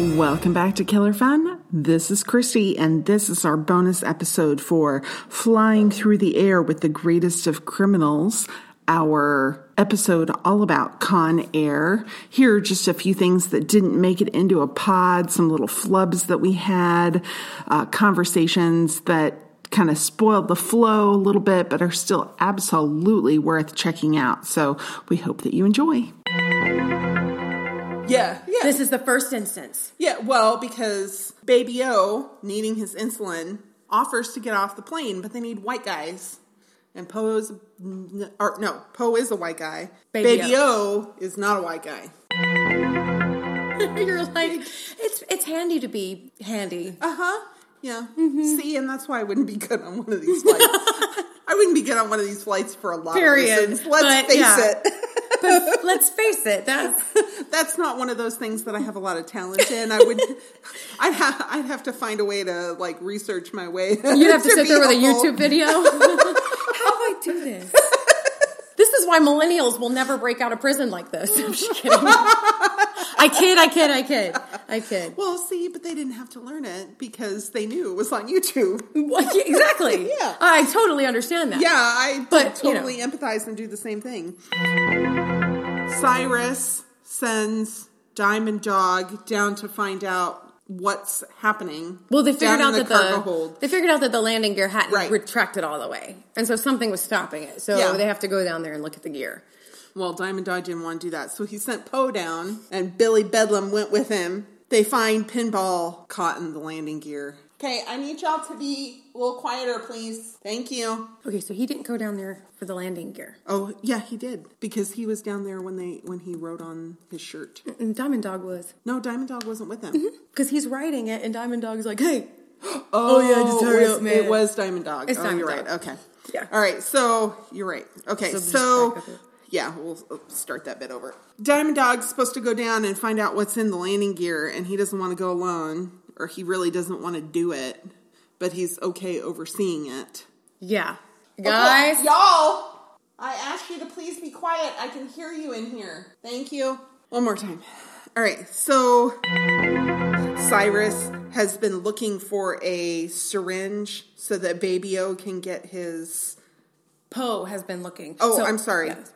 Welcome back to Killer Fun. This is Christy, and this is our bonus episode for Flying Through the Air with the Greatest of Criminals, our episode all about Con Air. Here are just a few things that didn't make it into a pod, some little flubs that we had, conversations that kind of spoiled the flow a little bit, but are still absolutely worth checking out. So we hope that you enjoy. Yeah. This is the first instance. Yeah, well, because Baby-O, needing his insulin, offers to get off the plane, but they need white guys. And Poe is a white guy. Baby-O is not a white guy. You're like, it's handy to be handy. Uh-huh. Yeah. Mm-hmm. See, and that's why I wouldn't be good on one of these flights. I wouldn't be good on one of these flights for a lot of reasons. Let's face it. But let's face it, that's not one of those things that I have a lot of talent in. I'd have to find a way to like research my way. You'd have to sit there with a YouTube video. How do I do this? This is why millennials will never break out of prison like this. I'm just kidding. I kid. Well, see, but they didn't have to learn it because they knew it was on YouTube. Exactly. Yeah. I totally understand that. Yeah, I totally empathize and do the same thing. Cyrus sends Diamond Dog down to find out what's happening. Well, they figured out that the landing gear hadn't retracted all the way. And so something was stopping it. So they have to go down there and look at the gear. Well, Diamond Dog didn't want to do that. So he sent Poe down, and Billy Bedlam went with him. They find Pinball caught in the landing gear. Okay, I need y'all to be a little quieter, please. Thank you. Okay, so he didn't go down there for the landing gear. Oh, yeah, he did. Because he was down there when he wrote on his shirt. And Diamond Dog was. No, Diamond Dog wasn't with him. Because he's writing it, and Diamond Dog's like, hey. Oh yeah, just hurry up, man. It was Diamond Dog. It's Diamond Dog. You're right. Okay. Yeah. All right, so you're right. Okay, so yeah, we'll start that bit over. Diamond Dog's supposed to go down and find out what's in the landing gear, and he doesn't want to go alone. Or he really doesn't want to do it, but he's okay overseeing it. Yeah. Guys. Okay. Y'all, I asked you to please be quiet. I can hear you in here. Thank you. One more time. All right. So Cyrus has been looking for a syringe so that Baby-O can get his... Poe has been looking. Oh, so, I'm sorry. Yes.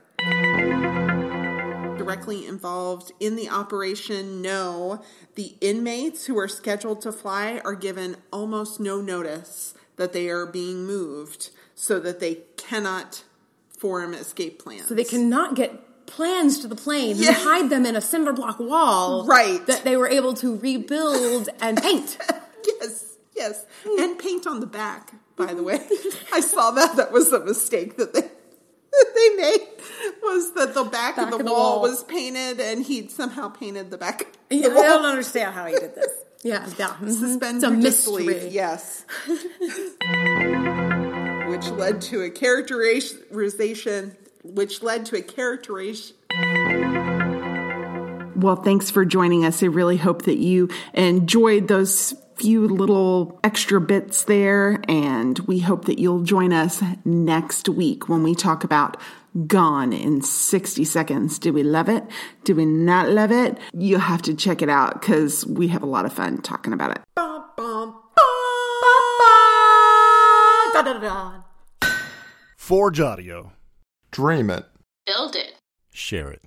Directly involved in the operation, no... The inmates who are scheduled to fly are given almost no notice that they are being moved so that they cannot form escape plans. So they cannot get plans to the plane and hide them in a cinder block wall that they were able to rebuild and paint. Yes. And paint on the back, by the way. I saw that. That was a mistake that they made, was that the back of the wall was painted, and he'd somehow painted the back. Yeah, I don't understand how he did this. Yeah. Suspend your disbelief. Yes. Which led to a characterization. Well, thanks for joining us. I really hope that you enjoyed those few little extra bits there, and we hope that you'll join us next week when we talk about Gone in 60 Seconds. Do we love it? Do we not love it? You'll have to check it out because we have a lot of fun talking about it. Bum, bum, bum, da, da, da, da. Forge Audio. Dream it. Build it. Share it.